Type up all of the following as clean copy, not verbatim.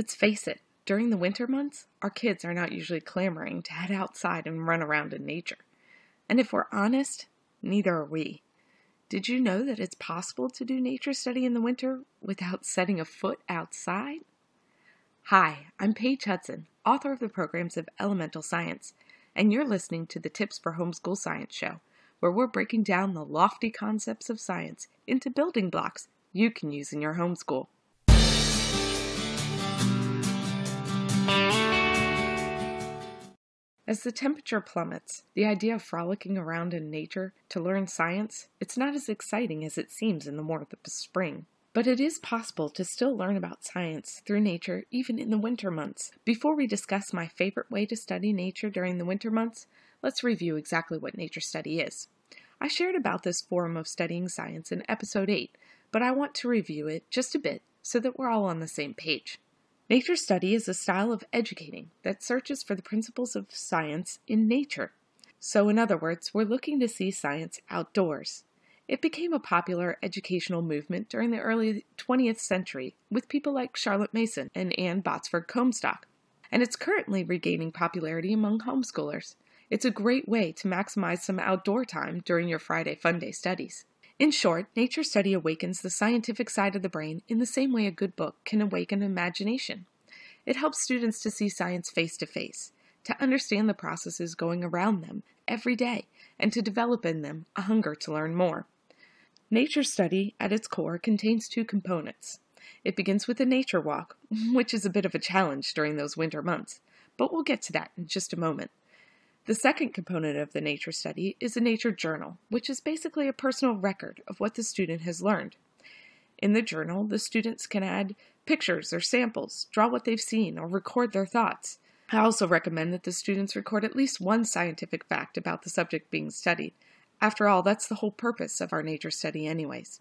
Let's face it, during the winter months, our kids are not usually clamoring to head outside and run around in nature. And if we're honest, neither are we. Did you know that it's possible to do nature study in the winter without setting a foot outside? Hi, I'm Paige Hudson, author of the programs of Elemental Science, and you're listening to the Tips for Homeschool Science show, where we're breaking down the lofty concepts of science into building blocks you can use in your homeschool. As the temperature plummets, the idea of frolicking around in nature to learn science, it's not as exciting as it seems in the warmth of spring. But it is possible to still learn about science through nature even in the winter months. Before we discuss my favorite way to study nature during the winter months, let's review exactly what nature study is. I shared about this form of studying science in episode 8, but I want to review it just a bit so that we're all on the same page. Nature study is a style of educating that searches for the principles of science in nature. So in other words, we're looking to see science outdoors. It became a popular educational movement during the early 20th century with people like Charlotte Mason and Anne Botsford Comstock, and it's currently regaining popularity among homeschoolers. It's a great way to maximize some outdoor time during your Friday Fun Day studies. In short, nature study awakens the scientific side of the brain in the same way a good book can awaken imagination. It helps students to see science face to face, to understand the processes going around them every day, and to develop in them a hunger to learn more. Nature study, at its core, contains two components. It begins with a nature walk, which is a bit of a challenge during those winter months, but we'll get to that in just a moment. The second component of the nature study is a nature journal, which is basically a personal record of what the student has learned. In the journal, the students can add pictures or samples, draw what they've seen, or record their thoughts. I also recommend that the students record at least one scientific fact about the subject being studied. After all, that's the whole purpose of our nature study anyways.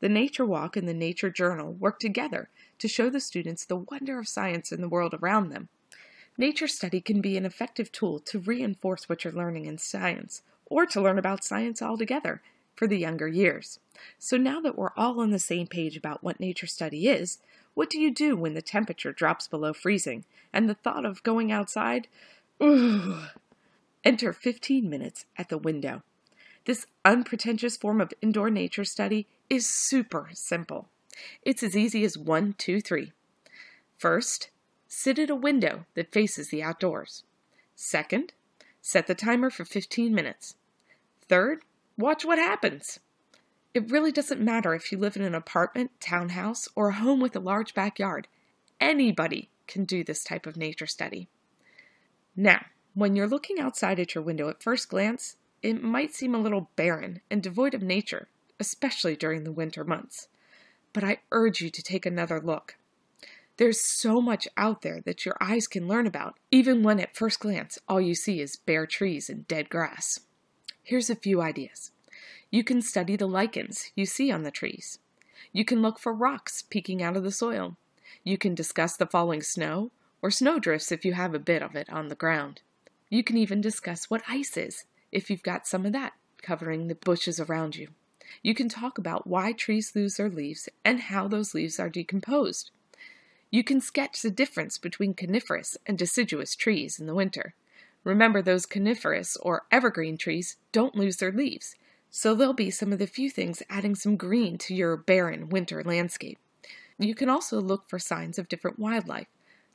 The nature walk and the nature journal work together to show the students the wonder of science in the world around them. Nature study can be an effective tool to reinforce what you're learning in science, or to learn about science altogether for the younger years. So now that we're all on the same page about what nature study is, what do you do when the temperature drops below freezing, and the thought of going outside? Enter 15 minutes at the window. This unpretentious form of indoor nature study is super simple. It's as easy as 1, 2, 3. First, sit at a window that faces the outdoors. Second, set the timer for 15 minutes. Third, watch what happens. It really doesn't matter if you live in an apartment, townhouse, or a home with a large backyard. Anybody can do this type of nature study. Now, when you're looking outside at your window at first glance, it might seem a little barren and devoid of nature, especially during the winter months. But I urge you to take another look. There's so much out there that your eyes can learn about, even when at first glance all you see is bare trees and dead grass. Here's a few ideas. You can study the lichens you see on the trees. You can look for rocks peeking out of the soil. You can discuss the falling snow, or snowdrifts if you have a bit of it on the ground. You can even discuss what ice is, if you've got some of that covering the bushes around you. You can talk about why trees lose their leaves and how those leaves are decomposed. You can sketch the difference between coniferous and deciduous trees in the winter. Remember, those coniferous or evergreen trees don't lose their leaves, so they'll be some of the few things adding some green to your barren winter landscape. You can also look for signs of different wildlife,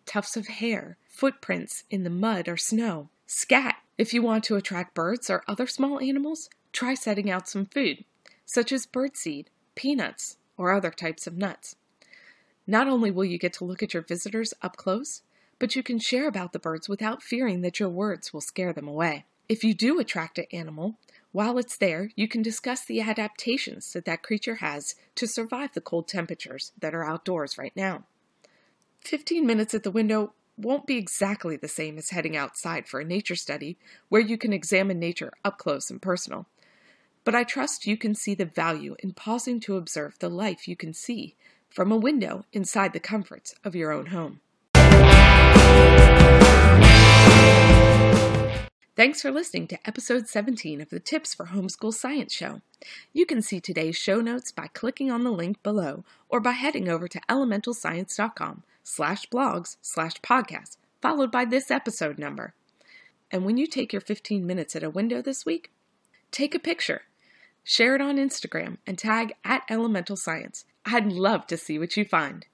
tufts of hair, footprints in the mud or snow, scat. If you want to attract birds or other small animals, try setting out some food, such as birdseed, peanuts, or other types of nuts. Not only will you get to look at your visitors up close, but you can share about the birds without fearing that your words will scare them away. If you do attract an animal, while it's there, you can discuss the adaptations that that creature has to survive the cold temperatures that are outdoors right now. 15 minutes at the window won't be exactly the same as heading outside for a nature study, where you can examine nature up close and personal. But I trust you can see the value in pausing to observe the life you can see from a window inside the comforts of your own home. Thanks for listening to episode 17 of the Tips for Homeschool Science show. You can see today's show notes by clicking on the link below or by heading over to elementalscience.com /blogs/podcast, followed by this episode number. And when you take your 15 minutes at a window this week, take a picture, share it on Instagram, and tag @Elemental Science. I'd love to see what you find.